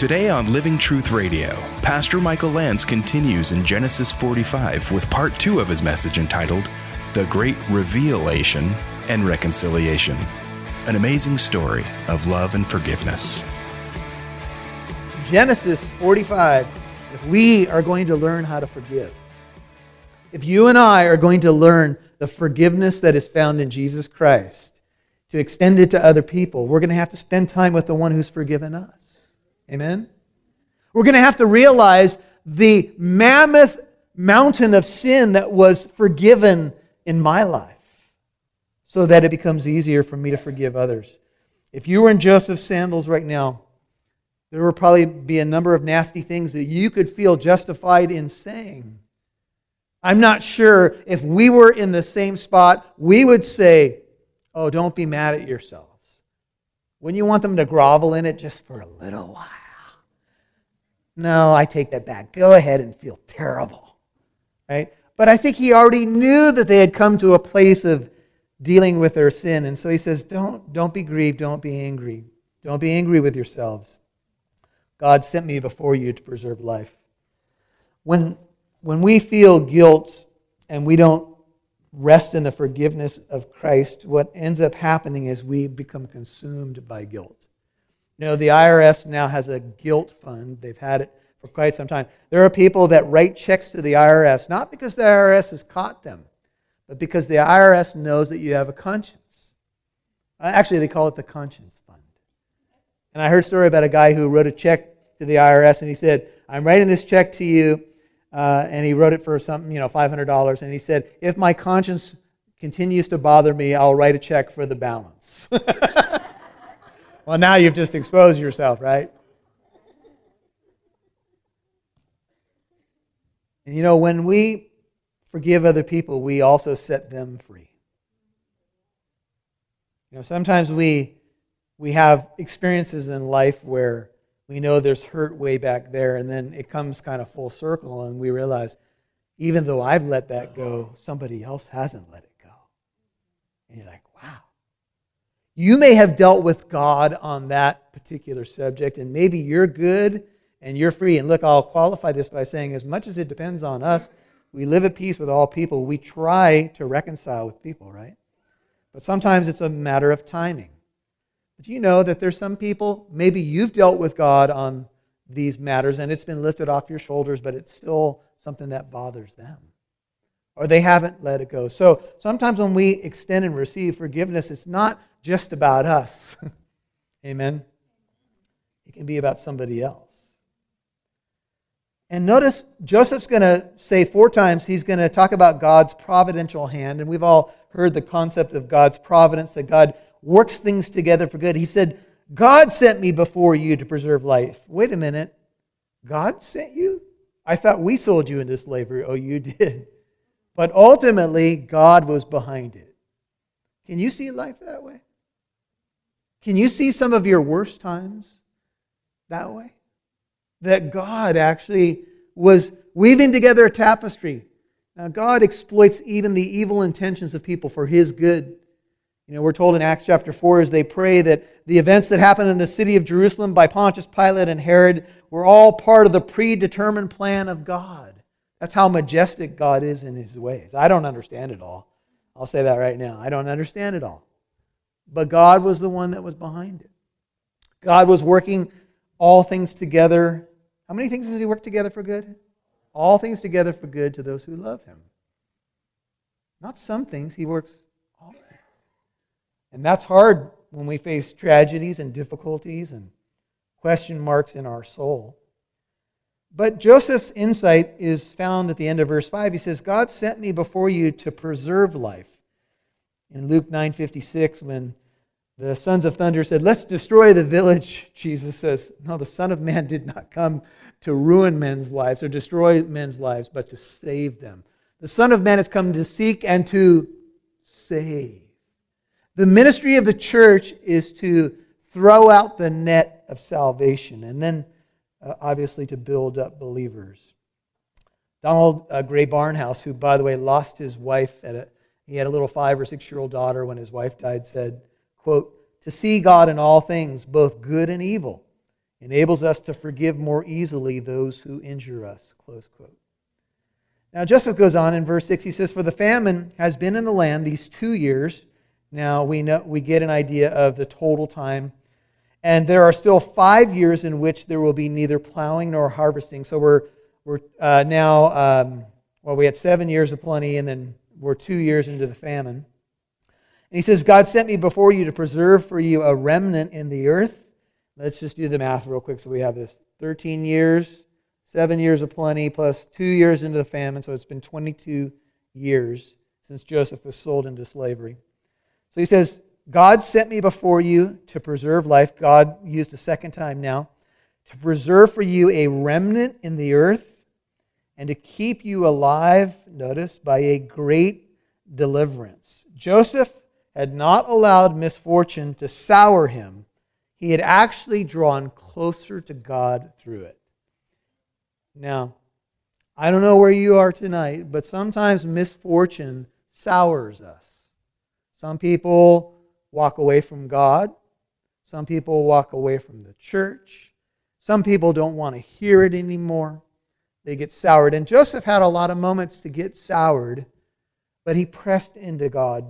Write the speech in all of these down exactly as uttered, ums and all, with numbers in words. Today on Living Truth Radio, Pastor Michael Lance continues in Genesis forty-five with part two of his message entitled, The Great Revelation and Reconciliation, an amazing story of love and forgiveness. Genesis forty-five, if we are going to learn how to forgive, if you and I are going to learn the forgiveness that is found in Jesus Christ, to extend it to other people, we're going to have to spend time with the one who's forgiven us. Amen? We're going to have to realize the mammoth mountain of sin that was forgiven in my life so that it becomes easier for me to forgive others. If you were in Joseph's sandals right now, there would probably be a number of nasty things that you could feel justified in saying. I'm not sure if we were in the same spot, we would say, oh, don't be mad at yourself. Wouldn't you want them to grovel in it just for a little while? No, I take that back. Go ahead and feel terrible. Right? But I think he already knew that they had come to a place of dealing with their sin. And so he says, don't, don't be grieved, don't be angry. Don't be angry with yourselves. God sent me before you to preserve life. When, when we feel guilt and we don't rest in the forgiveness of Christ, what ends up happening is we become consumed by guilt. You know, the I R S now has a guilt fund. They've had it for quite some time. There are people that write checks to the I R S, not because the I R S has caught them, but because the I R S knows that you have a conscience. Actually, they call it the conscience fund. And I heard a story about a guy who wrote a check to the I R S, and he said, I'm writing this check to you, Uh, and he wrote it for something, you know, five hundred dollars. And he said, if my conscience continues to bother me, I'll write a check for the balance. Well, now you've just exposed yourself, right? And you know, when we forgive other people, we also set them free. You know, sometimes we we have experiences in life where we know there's hurt way back there, and then it comes kind of full circle, and we realize, even though I've let that go, somebody else hasn't let it go. And you're like, wow. You may have dealt with God on that particular subject, and maybe you're good, and you're free. And look, I'll qualify this by saying, as much as it depends on us, we live at peace with all people. We try to reconcile with people, right? But sometimes it's a matter of timing. Do you know that there's some people, maybe you've dealt with God on these matters and it's been lifted off your shoulders, but it's still something that bothers them. Or they haven't let it go. So sometimes when we extend and receive forgiveness, it's not just about us. Amen? It can be about somebody else. And notice Joseph's going to say four times, he's going to talk about God's providential hand. And we've all heard the concept of God's providence, that God works things together for good. He said, God sent me before you to preserve life. Wait a minute. God sent you? I thought we sold you into slavery. Oh, you did. But ultimately, God was behind it. Can you see life that way? Can you see some of your worst times that way? That God actually was weaving together a tapestry. Now, God exploits even the evil intentions of people for His good. You know, we're told in Acts chapter four as they pray that the events that happened in the city of Jerusalem by Pontius Pilate and Herod were all part of the predetermined plan of God. That's how majestic God is in His ways. I don't understand it all. I'll say that right now. I don't understand it all. But God was the one that was behind it. God was working all things together. How many things does He work together for good? All things together for good to those who love Him. Not some things. He works all things. And that's hard when we face tragedies and difficulties and question marks in our soul. But Joseph's insight is found at the end of verse five. He says, God sent me before you to preserve life. In Luke nine fifty-six, when the sons of thunder said, let's destroy the village, Jesus says, no, the Son of Man did not come to ruin men's lives or destroy men's lives, but to save them. The Son of Man has come to seek and to save. The ministry of the church is to throw out the net of salvation and then uh, obviously to build up believers. Donald uh, Gray Barnhouse, who by the way lost his wife, at a, he had a little five or six year old daughter when his wife died, said, quote, to see God in all things, both good and evil, enables us to forgive more easily those who injure us." Close quote. Now Joseph goes on in verse six, he says, "For the famine has been in the land these two years." Now we know, we get an idea of the total time. "And there are still five years in which there will be neither plowing nor harvesting." So we're, we're uh, now, um, well, we had seven years of plenty, and then we're two years into the famine. And he says, "God sent me before you to preserve for you a remnant in the earth." Let's just do the math real quick. So we have this thirteen years, seven years of plenty, plus two years into the famine. So it's been twenty-two years since Joseph was sold into slavery. So he says, "God sent me before you to preserve life." God used a second time now. "To preserve for you a remnant in the earth and to keep you alive," notice, "by a great deliverance." Joseph had not allowed misfortune to sour him. He had actually drawn closer to God through it. Now, I don't know where you are tonight, but sometimes misfortune sours us. Some people walk away from God. Some people walk away from the church. Some people don't want to hear it anymore. They get soured. And Joseph had a lot of moments to get soured, but he pressed into God.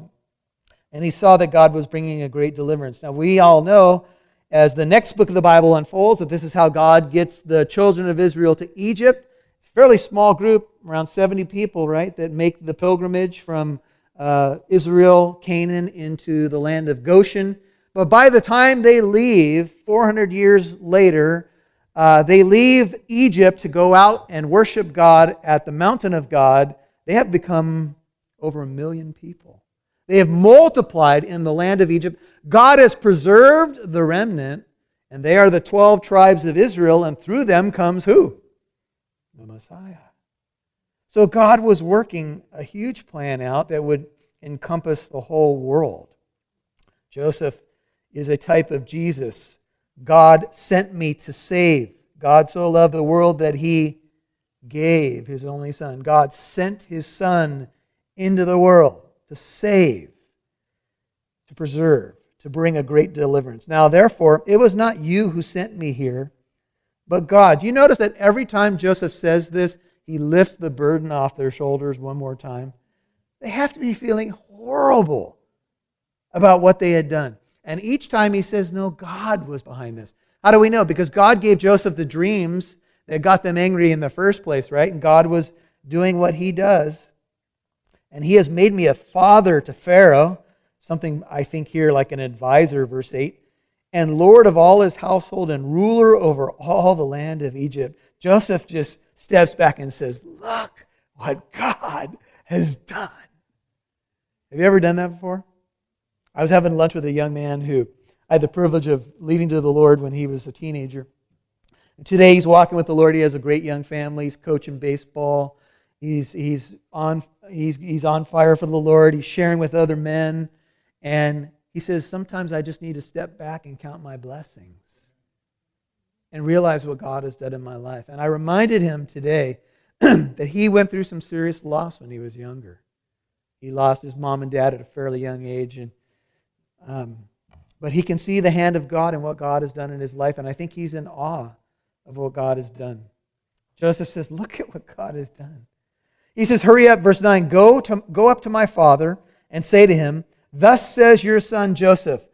And he saw that God was bringing a great deliverance. Now we all know, as the next book of the Bible unfolds, that this is how God gets the children of Israel to Egypt. It's a fairly small group, around seventy people, right, that make the pilgrimage from uh, Israel, Canaan, into the land of Goshen. But by the time they leave, four hundred years later, uh, they leave Egypt to go out and worship God at the mountain of God. They have become over a million people. They have multiplied in the land of Egypt. God has preserved the remnant, and they are the twelve tribes of Israel, and through them comes who? The Messiah. So God was working a huge plan out that would encompass the whole world. Joseph is a type of Jesus. God sent me to save. God so loved the world that He gave His only Son. God sent His Son into the world to save, to preserve, to bring a great deliverance. "Now, therefore, it was not you who sent me here, but God." Do you notice that every time Joseph says this, he lifts the burden off their shoulders one more time? They have to be feeling horrible about what they had done. And each time he says, no, God was behind this. How do we know? Because God gave Joseph the dreams that got them angry in the first place, right? And God was doing what He does. "And He has made me a father to Pharaoh," something I think here like an advisor, verse eight, "and Lord of all his household and ruler over all the land of Egypt." Joseph just steps back and says, look what God has done. Have you ever done that before? I was having lunch with a young man who I had the privilege of leading to the Lord when he was a teenager. And today he's walking with the Lord. He has a great young family. He's coaching baseball. He's, he's, on, he's, he's on fire for the Lord. He's sharing with other men. And he says, sometimes I just need to step back and count my blessings and realize what God has done in my life. And I reminded him today that he went through some serious loss when he was younger. He lost his mom and dad at a fairly young age. And, um, but he can see the hand of God and what God has done in his life. And I think he's in awe of what God has done. Joseph says, look at what God has done. He says, hurry up, verse nine, go, to, go up to my father and say to him, thus says your son Joseph.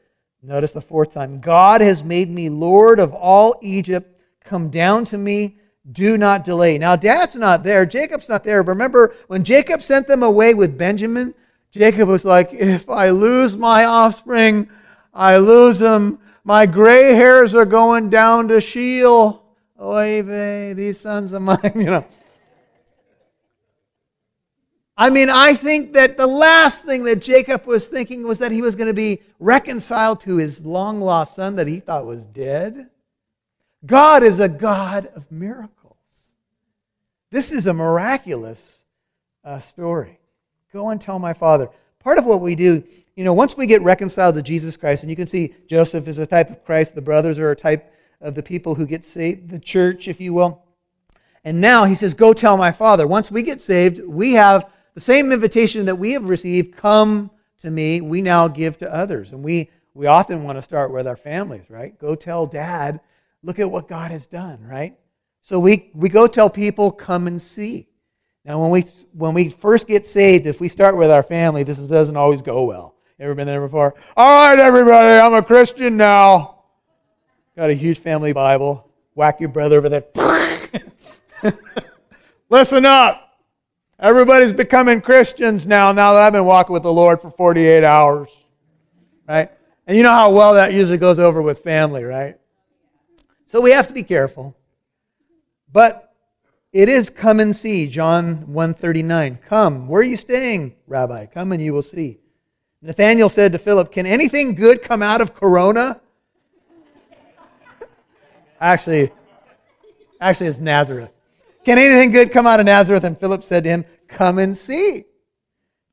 Notice the fourth time, God has made me Lord of all Egypt. Come down to me. Do not delay. Now, Dad's not there. Jacob's not there. But remember, when Jacob sent them away with Benjamin, Jacob was like, if I lose my offspring, I lose them. My gray hairs are going down to Sheol. Oy vey, these sons of mine, you know. I mean, I think that the last thing that Jacob was thinking was that he was going to be reconciled to his long-lost son that he thought was dead. God is a God of miracles. This is a miraculous uh, story. Go and tell my father. Part of what we do, you know, once we get reconciled to Jesus Christ, and you can see Joseph is a type of Christ, the brothers are a type of the people who get saved, the church, if you will. And now he says, go tell my father. Once we get saved, we have the same invitation that we have received, come to me, we now give to others. And we, we often want to start with our families, right? Go tell dad, Look at what God has done, right? So we, we go tell people, come and see. Now, when we, when we first get saved, if we start with our family, this doesn't always go well. Ever been there before? All right, everybody, I'm a Christian now. Got a huge family Bible. Whack your brother over there. Listen up. Everybody's becoming Christians now, now that I've been walking with the Lord for forty-eight hours. Right? And you know how well that usually goes over with family, right? So we have to be careful. But it is come and see, John one thirty-nine. Come, where are you staying, Rabbi? Come and you will see. Nathanael said to Philip, can anything good come out of Corona? Actually, actually it's Nazareth. Can anything good come out of Nazareth? And Philip said to him, come and see.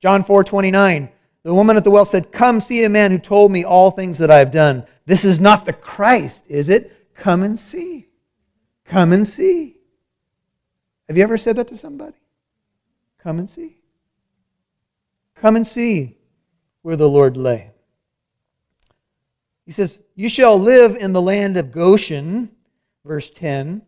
John four twenty-nine, the woman at the well said, come see a man who told me all things that I have done. This is not the Christ, is it? Come and see. Come and see. Have you ever said that to somebody? Come and see. Come and see where the Lord lay. He says, you shall live in the land of Goshen, verse ten.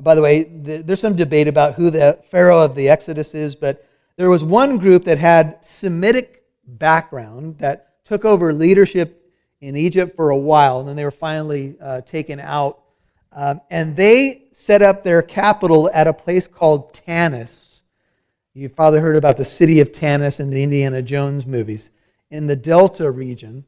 By the way, there's some debate about who the Pharaoh of the Exodus is, but there was one group that had Semitic background that took over leadership in Egypt for a while, and then they were finally uh, taken out. Um, and they set up their capital at a place called Tanis. You've probably heard about the city of Tanis in the Indiana Jones movies, in the Delta region.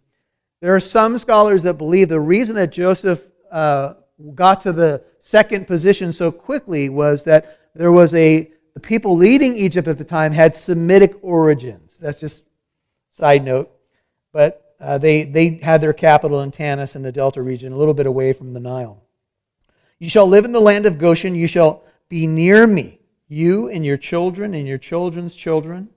There are some scholars that believe the reason that Joseph uh, got to the second position so quickly was that there was a, the people leading Egypt at the time had Semitic origins. That's just a side note. But uh, they, they had their capital in Tanis in the Delta region, a little bit away from the Nile. You shall live in the land of Goshen, you shall be near me. You and your children and your children's children,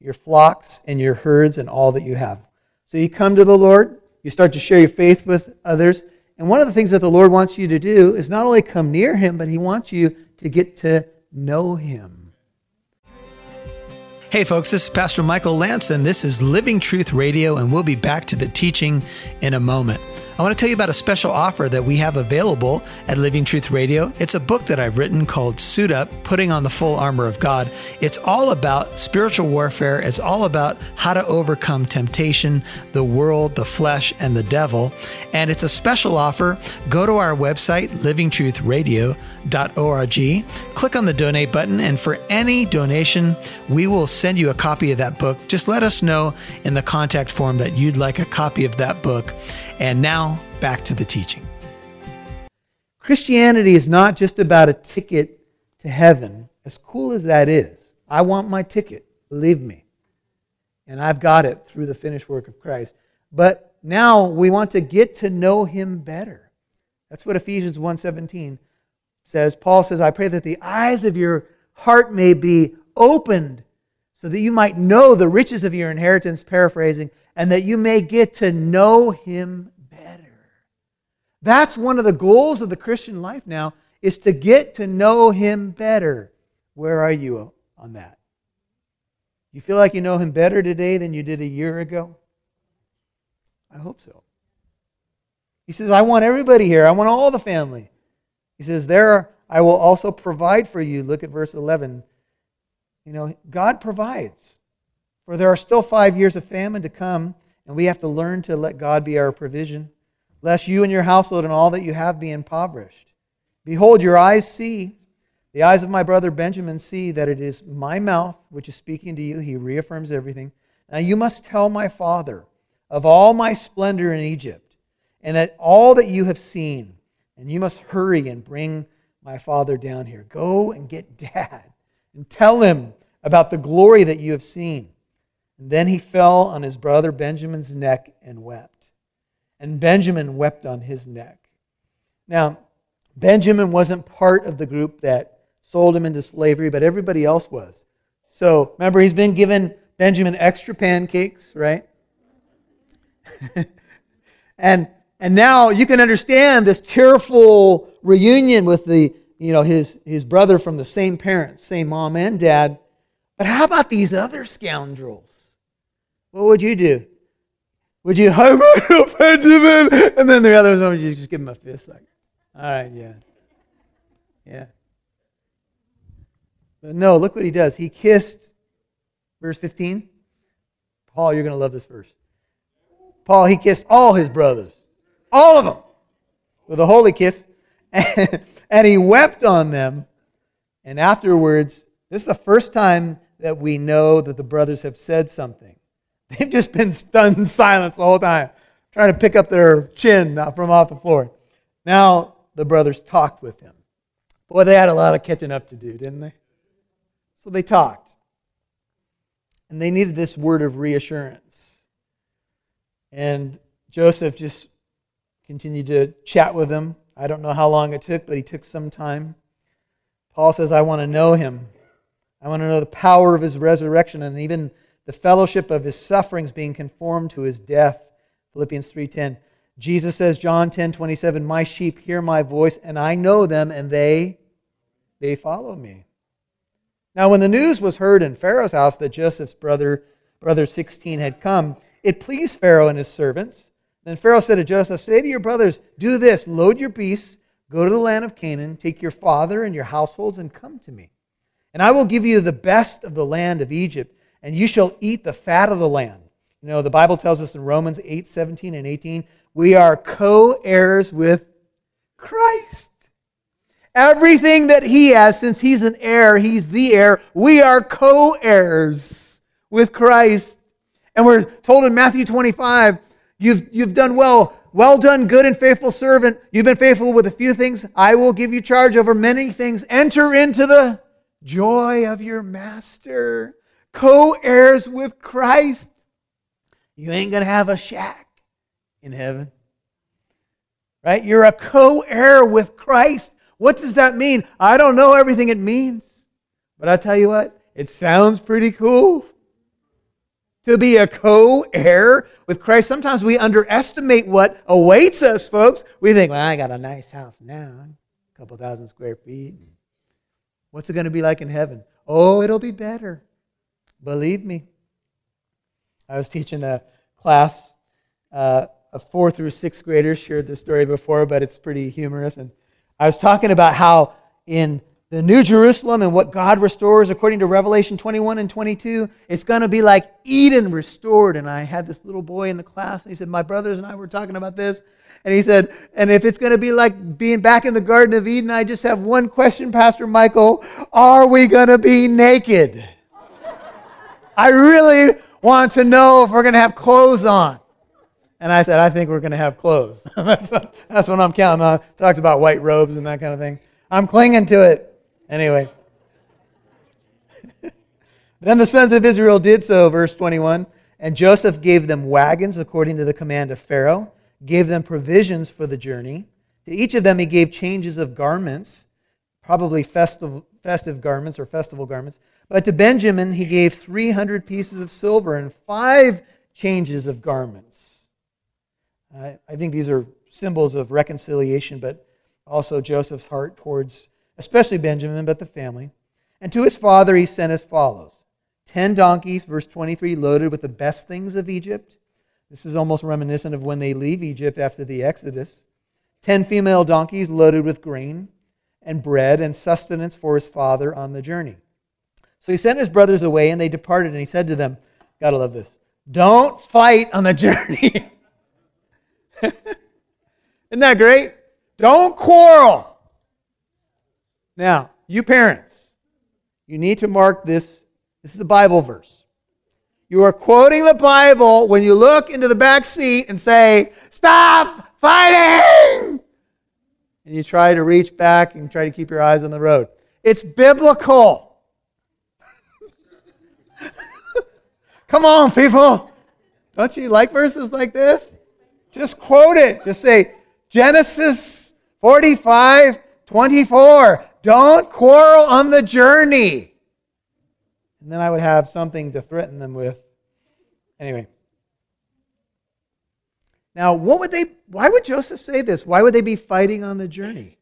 your flocks and your herds and all that you have. So you come to the Lord, you start to share your faith with others, and one of the things that the Lord wants you to do is not only come near Him, but He wants you to get to know Him. Hey folks, this is Pastor Michael Lance, and this is Living Truth Radio, and we'll be back to the teaching in a moment. I want to tell you about a special offer that we have available at Living Truth Radio. It's a book that I've written called Suit Up, Putting on the Full Armor of God. It's all about spiritual warfare. It's all about how to overcome temptation, the world, the flesh, and the devil. And it's a special offer. Go to our website, living truth radio dot org. Click on the donate button, and for any donation, we will send you a copy of that book. Just let us know in the contact form that you'd like a copy of that book. And now, back to the teaching. Christianity is not just about a ticket to heaven, as cool as that is. I want my ticket, believe me. And I've got it through the finished work of Christ. But now we want to get to know Him better. That's what Ephesians one seventeen says. Paul says, I pray that the eyes of your heart may be opened so that you might know the riches of your inheritance, paraphrasing, and that you may get to know Him better. That's one of the goals of the Christian life now, is to get to know Him better. Where are you on that? You feel like you know Him better today than you did a year ago? I hope so. He says, I want everybody here. I want all the family. He says, there I will also provide for you. Look at verse eleven. You know, God provides. For there are still five years of famine to come, and we have to learn to let God be our provision, lest you and your household and all that you have be impoverished. Behold, your eyes see, the eyes of my brother Benjamin see, that it is my mouth which is speaking to you. He reaffirms everything. Now you must tell my father of all my splendor in Egypt, and that all that you have seen, and you must hurry and bring my father down here. Go and get Dad, and tell him about the glory that you have seen. And then he fell on his brother Benjamin's neck and wept. And Benjamin wept on his neck. Now, Benjamin wasn't part of the group that sold him into slavery, but everybody else was. So, remember, he's been given Benjamin extra pancakes, right? and and now you can understand this tearful reunion with the, you know, his, his brother from the same parents, same mom and dad. But how about these other scoundrels? What would you do? Would you, Benjamin? And then the others, would you just give him a fist? Like, All right, yeah. Yeah. But no, look what he does. He kissed, verse fifteen. Paul, you're going to love this verse. Paul, he kissed all his brothers. All of them. With a holy kiss. And, and he wept on them. And afterwards, this is the first time that we know that the brothers have said something. They've just been stunned in silence the whole time, trying to pick up their chin from off the floor. Now, the brothers talked with him. Boy, they had a lot of catching up to do, didn't they? So they talked. And they needed this word of reassurance. And Joseph just continued to chat with them. I don't know how long it took, but he took some time. Paul says, I want to know him. I want to know the power of his resurrection and even the fellowship of his sufferings, being conformed to his death. Philippians three ten. Jesus says, John ten twenty-seven, my sheep hear my voice, and I know them, and they, they follow me. Now, when the news was heard in Pharaoh's house that Joseph's brother, brother sixteen had come, it pleased Pharaoh and his servants. Then Pharaoh said to Joseph, say to your brothers, do this, load your beasts, go to the land of Canaan, take your father and your households, and come to me. And I will give you the best of the land of Egypt, and you shall eat the fat of the land. You know, the Bible tells us in Romans eight seventeen and eighteen, we are co-heirs with Christ. Everything that he has, since he's an heir, he's the heir, we are co-heirs with Christ. And we're told in Matthew twenty-five, You've, you've done well. Well done, good and faithful servant. You've been faithful with a few things. I will give you charge over many things. Enter into the joy of your master. Co-heirs with Christ. You ain't going to have a shack in heaven. Right? You're a co-heir with Christ. What does that mean? I don't know everything it means. But I tell you what, it sounds pretty cool. To be a co-heir with Christ. Sometimes we underestimate what awaits us, folks. We think, well, I got a nice house now, a couple thousand square feet. What's it going to be like in heaven? Oh, it'll be better. Believe me. I was teaching a class uh, of four through sixth graders. Shared this story before, but it's pretty humorous. And I was talking about how in the New Jerusalem and what God restores according to Revelation twenty-one and twenty-two, it's going to be like Eden restored. And I had this little boy in the class, and he said, my brothers and I were talking about this. And he said, and if it's going to be like being back in the Garden of Eden, I just have one question, Pastor Michael. Are we going to be naked? I really want to know if we're going to have clothes on. And I said, I think we're going to have clothes. that's, what, that's what I'm counting on. It talks about white robes and that kind of thing. I'm clinging to it. Anyway, then the sons of Israel did so, verse twenty-one, and Joseph gave them wagons according to the command of Pharaoh, gave them provisions for the journey. To each of them he gave changes of garments, probably festive, festive garments or festival garments, but to Benjamin he gave three hundred pieces of silver and five changes of garments. Uh, I think these are symbols of reconciliation, but also Joseph's heart towards especially Benjamin, but the family. And to his father he sent as follows. Ten donkeys, verse twenty-three, loaded with the best things of Egypt. This is almost reminiscent of when they leave Egypt after the Exodus. Ten female donkeys loaded with grain and bread and sustenance for his father on the journey. So he sent his brothers away, and they departed, and he said to them, gotta love this, don't fight on the journey. Isn't that great? Don't quarrel. Now, you parents, you need to mark this. This is a Bible verse. You are quoting the Bible when you look into the back seat and say, stop fighting! And you try to reach back and try to keep your eyes on the road. It's biblical. Come on, people. Don't you like verses like this? Just quote it. Just say, Genesis forty-five twenty-four. Don't quarrel on the journey. And then I would have something to threaten them with. Anyway. Now, what would they, why would Joseph say this? Why would they be fighting on the journey?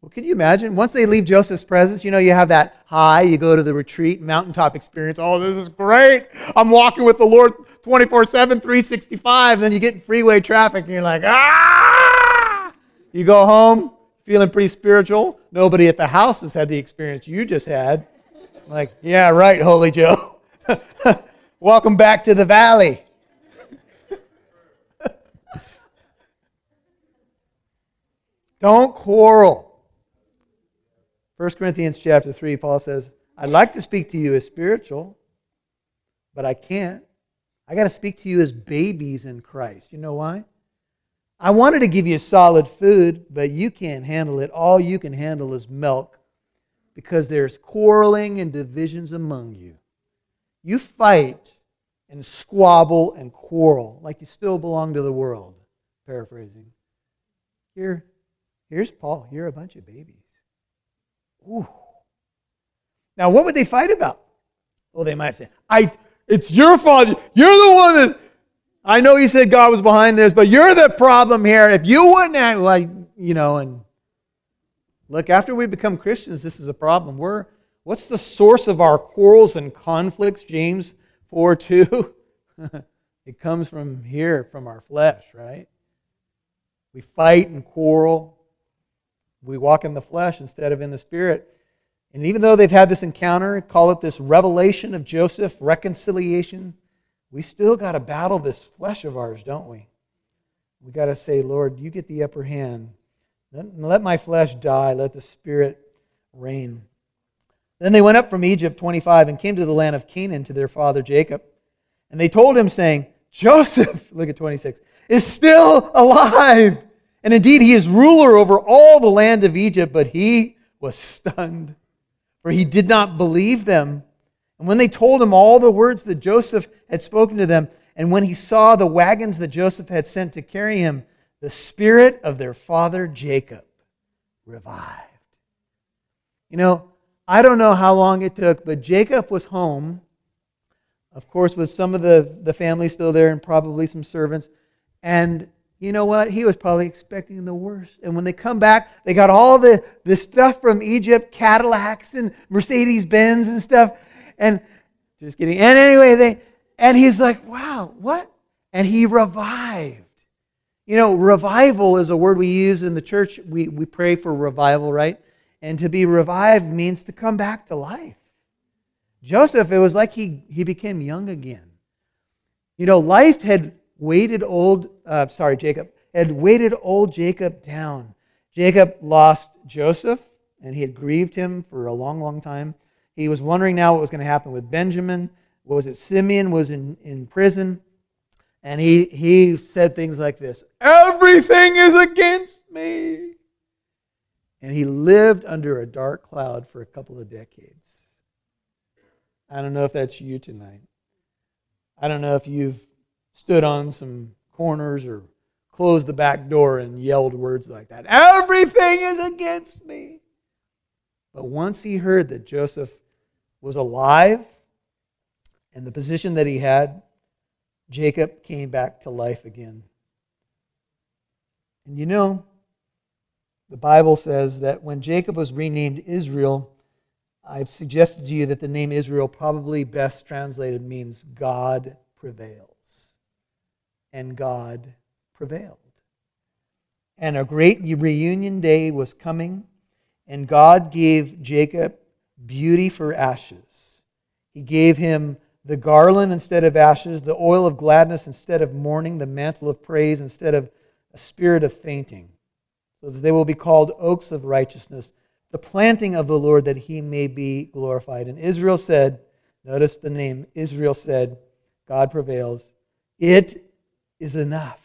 Well, can you imagine? Once they leave Joseph's presence, you know, you have that high, you go to the retreat, mountaintop experience. Oh, this is great. I'm walking with the Lord twenty-four seven, three sixty-five. And then you get in freeway traffic and you're like, ah! You go home. feeling pretty spiritual? Nobody at the house has had the experience you just had. I'm like, yeah, right, Holy Joe. Welcome back to the valley. Don't quarrel. First Corinthians chapter three, Paul says, I'd like to speak to you as spiritual, but I can't. I got to speak to you as babies in Christ. You know why? I wanted to give you solid food, but you can't handle it. All you can handle is milk, because there's quarreling and divisions among you. You fight and squabble and quarrel like you still belong to the world. Paraphrasing. Here, here's Paul. You're a bunch of babies. Ooh. Now, what would they fight about? Well, they might say, I... It's your fault. You're the one that... I know he said God was behind this, but you're the problem here. If you wouldn't act like, you know, and... Look, after we become Christians, this is a problem. We're... What's the source of our quarrels and conflicts? James four two. It comes from here, from our flesh, right? We fight and quarrel. We walk in the flesh instead of in the Spirit. And even though they've had this encounter, call it this revelation of Joseph, reconciliation, we still got to battle this flesh of ours, don't we? We got to say, Lord, you get the upper hand. Let, let my flesh die. Let the Spirit reign. Then they went up from Egypt, twenty-five, and came to the land of Canaan to their father Jacob. And they told him, saying, Joseph, look at twenty-six, is still alive. And indeed, he is ruler over all the land of Egypt, but he was stunned, for he did not believe them. And when they told him all the words that Joseph had spoken to them, and when he saw the wagons that Joseph had sent to carry him, the spirit of their father Jacob revived. You know, I don't know how long it took, but Jacob was home, of course, with some of the, the family still there and probably some servants. And you know what? He was probably expecting the worst. And when they come back, they got all the, the stuff from Egypt, Cadillacs and Mercedes-Benz and stuff. And just kidding. And anyway, they and he's like, wow, what? And he revived. You know, revival is a word we use in the church. We, we pray for revival, right? And to be revived means to come back to life. Joseph, it was like he, he became young again. You know, life had... Weighted old, uh, sorry, Jacob, had weighted old Jacob down. Jacob lost Joseph, and he had grieved him for a long, long time. He was wondering now what was going to happen with Benjamin. What was it? Simeon was in, in prison, and he, he said things like this, everything is against me. And he lived under a dark cloud for a couple of decades. I don't know if that's you tonight. I don't know if you've stood on some corners or closed the back door and yelled words like that. Everything is against me. But once he heard that Joseph was alive and the position that he had, Jacob came back to life again. And you know, the Bible says that when Jacob was renamed Israel, I've suggested to you that the name Israel probably best translated means God prevailed. And God prevailed. And a great reunion day was coming, and God gave Jacob beauty for ashes. He gave him the garland instead of ashes, the oil of gladness instead of mourning, the mantle of praise instead of a spirit of fainting, so that they will be called oaks of righteousness, the planting of the Lord, that he may be glorified. And Israel said, notice the name, Israel said, God prevails. It is enough.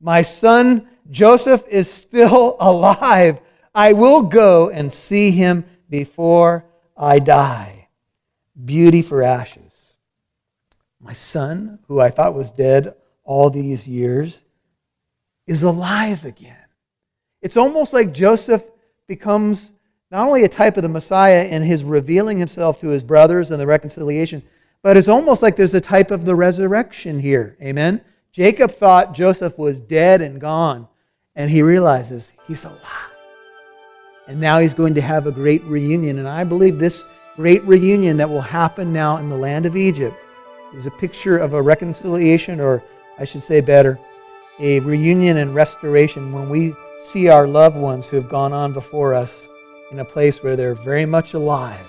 My son Joseph is still alive. I will go and see him before I die. Beauty for ashes. My son, who I thought was dead all these years, is alive again. It's almost like Joseph becomes not only a type of the Messiah in his revealing himself to his brothers and the reconciliation, but it's almost like there's a type of the resurrection here. Amen? Jacob thought Joseph was dead and gone, and he realizes he's alive. And now he's going to have a great reunion, and I believe this great reunion that will happen now in the land of Egypt is a picture of a reconciliation, or I should say better, a reunion and restoration when we see our loved ones who have gone on before us in a place where they're very much alive.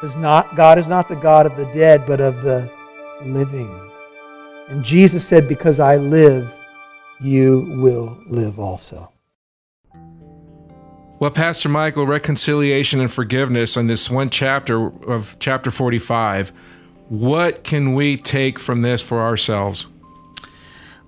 Because not, God is not the God of the dead, but of the living. And Jesus said, because I live, you will live also. Well, Pastor Michael, reconciliation and forgiveness on this one chapter of chapter forty-five, what can we take from this for ourselves?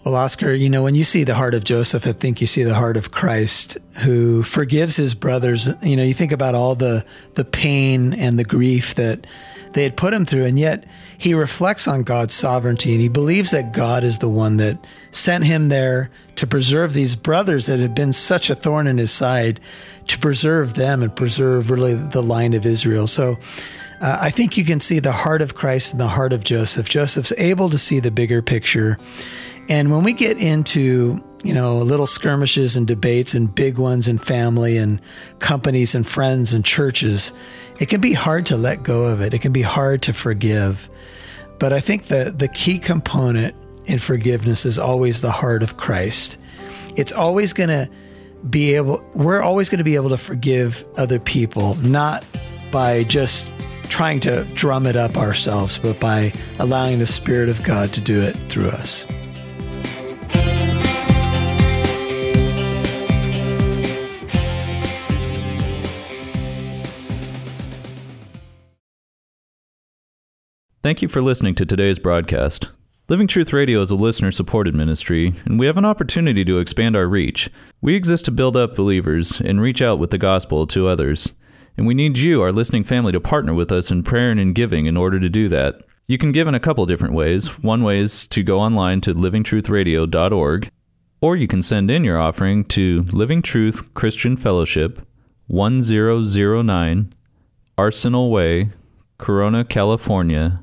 Well, Oscar, you know, when you see the heart of Joseph, I think you see the heart of Christ who forgives his brothers. You know, you think about all the, the pain and the grief that they had put him through, and yet he reflects on God's sovereignty, and he believes that God is the one that sent him there to preserve these brothers that had been such a thorn in his side, to preserve them and preserve really the line of Israel. So uh, I think you can see the heart of Christ and the heart of Joseph. Joseph's able to see the bigger picture. And when we get into, you know, little skirmishes and debates and big ones and family and companies and friends and churches, it can be hard to let go of it. It can be hard to forgive. But I think the, the key component in forgiveness is always the heart of Christ. It's always going to be able, we're always going to be able to forgive other people, not by just trying to drum it up ourselves, but by allowing the Spirit of God to do it through us. Thank you for listening to today's broadcast. Living Truth Radio is a listener-supported ministry, and we have an opportunity to expand our reach. We exist to build up believers and reach out with the gospel to others. And we need you, our listening family, to partner with us in prayer and in giving in order to do that. You can give in a couple different ways. One way is to go online to living truth radio dot org, or you can send in your offering to Living Truth Christian Fellowship, one thousand nine Arsenal Way, Corona, California,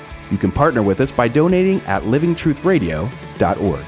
You can partner with us by donating at living truth radio dot org.